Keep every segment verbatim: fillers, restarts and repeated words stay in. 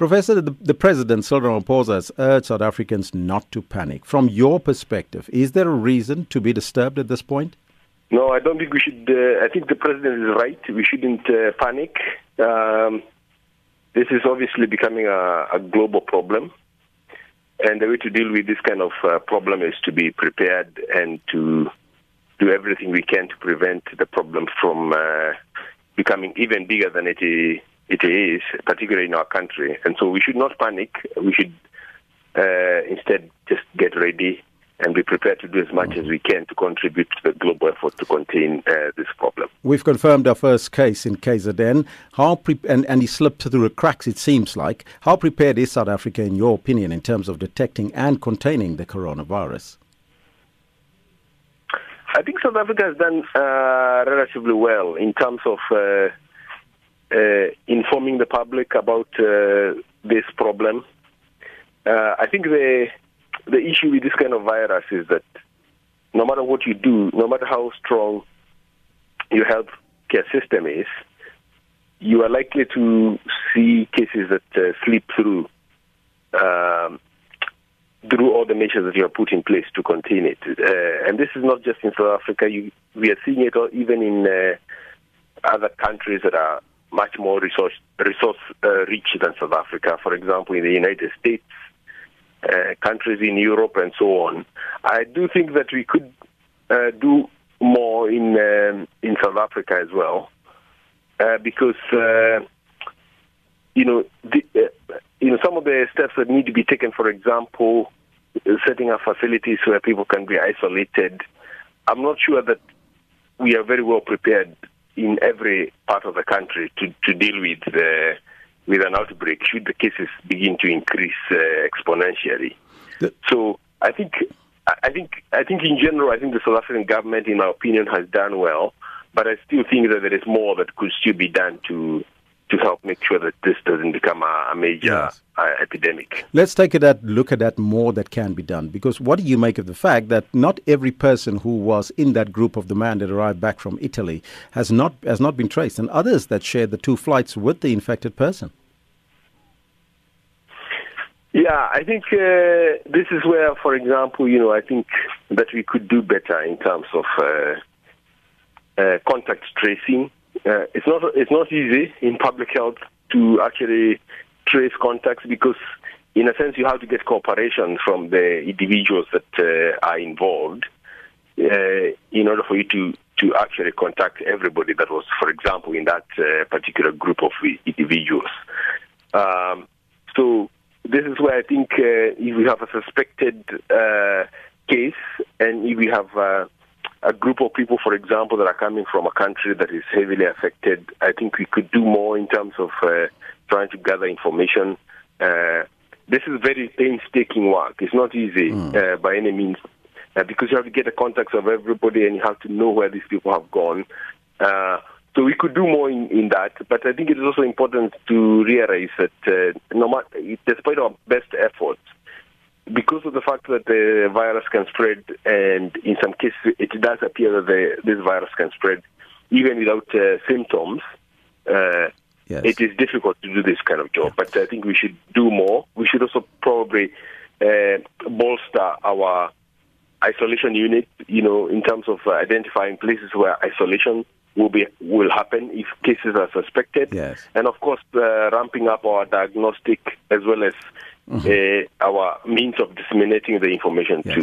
Professor, the, the President, Cyril Ramaphosa, has urged South Africans not to panic. From your perspective, is there a reason to be disturbed at this point? No, I don't think we should. Uh, I think the President is right. We shouldn't uh, panic. Um, this is obviously becoming a, a global problem. And the way to deal with this kind of uh, problem is to be prepared and to do everything we can to prevent the problem from uh, becoming even bigger than it is. It is, particularly in our country. And so we should not panic. We should uh, instead just get ready and be prepared to do as much as we can to contribute to the global effort to contain uh, this problem. We've confirmed our first case in K Z N. How pre- and, and he slipped through the cracks, it seems like. How prepared is South Africa, in your opinion, in terms of detecting and containing the coronavirus? I think South Africa has done uh, relatively well in terms of... Uh, Uh, informing the public about uh, this problem. Uh, I think the the issue with this kind of virus is that no matter what you do, no matter how strong your health care system is, you are likely to see cases that uh, slip through um, through all the measures that you have put in place to contain it. Uh, and this is not just in South Africa. You, we are seeing it all, even in uh, other countries that are much more resource, resource uh, rich than South Africa, for example, in the United States, uh, countries in Europe, and so on. I do think that we could uh, do more in um, in South Africa as well, uh, because uh, you know the, uh, you know some of the steps that need to be taken. For example, setting up facilities where people can be isolated. I'm not sure that we are very well prepared in every part of the country to, to deal with the, with an outbreak should the cases begin to increase uh, exponentially. The- so I think I think I think in general I think the South African government, in my opinion, has done well, but I still think that there is more that could still be done to to help make sure that this doesn't become a, a major yes. uh, epidemic. Let's take a look at that more that can be done, because what do you make of the fact that not every person who was in that group of the man that arrived back from Italy has not has not been traced, and others that shared the two flights with the infected person? Yeah, I think uh, this is where, for example, you know, I think that we could do better in terms of uh, uh, contact tracing. Uh, it's not it's not easy in public health to actually trace contacts, because, in a sense, you have to get cooperation from the individuals that uh, are involved uh, in order for you to, to actually contact everybody that was, for example, in that uh, particular group of individuals. Um, so this is where I think uh, if we have a suspected uh, case, and if we have... Uh, a group of people, for example, that are coming from a country that is heavily affected, I think we could do more in terms of uh, trying to gather information. Uh, this is very painstaking work. It's not easy mm. uh, by any means, uh, because you have to get the contacts of everybody and you have to know where these people have gone. Uh, so we could do more in, in that, but I think it is also important to realize that uh, no matter, despite our best efforts, because of the fact that the virus can spread, and in some cases it does appear that the, this virus can spread even without uh, symptoms, uh, yes. it is difficult to do this kind of job. Yeah. But I think we should do more. We should also probably uh, bolster our isolation unit, you know, in terms of uh, identifying places where isolation will be will happen if cases are suspected. Yes. And, of course, uh, ramping up our diagnostic as well as Mm-hmm. Uh, our means of disseminating the information yes. to,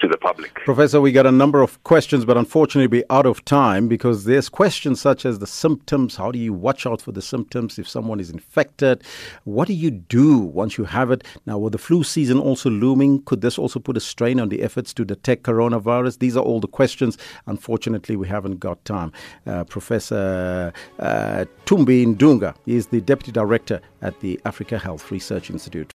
to the public. Professor, we got a number of questions, but unfortunately we're out of time, because there's questions such as the symptoms. How do you watch out for the symptoms if someone is infected? What do you do once you have it? Now, with the flu season also looming, could this also put a strain on the efforts to detect coronavirus? These are all the questions. Unfortunately, we haven't got time. Uh, Professor uh, Tumbi Ndunga is the Deputy Director at the Africa Health Research Institute.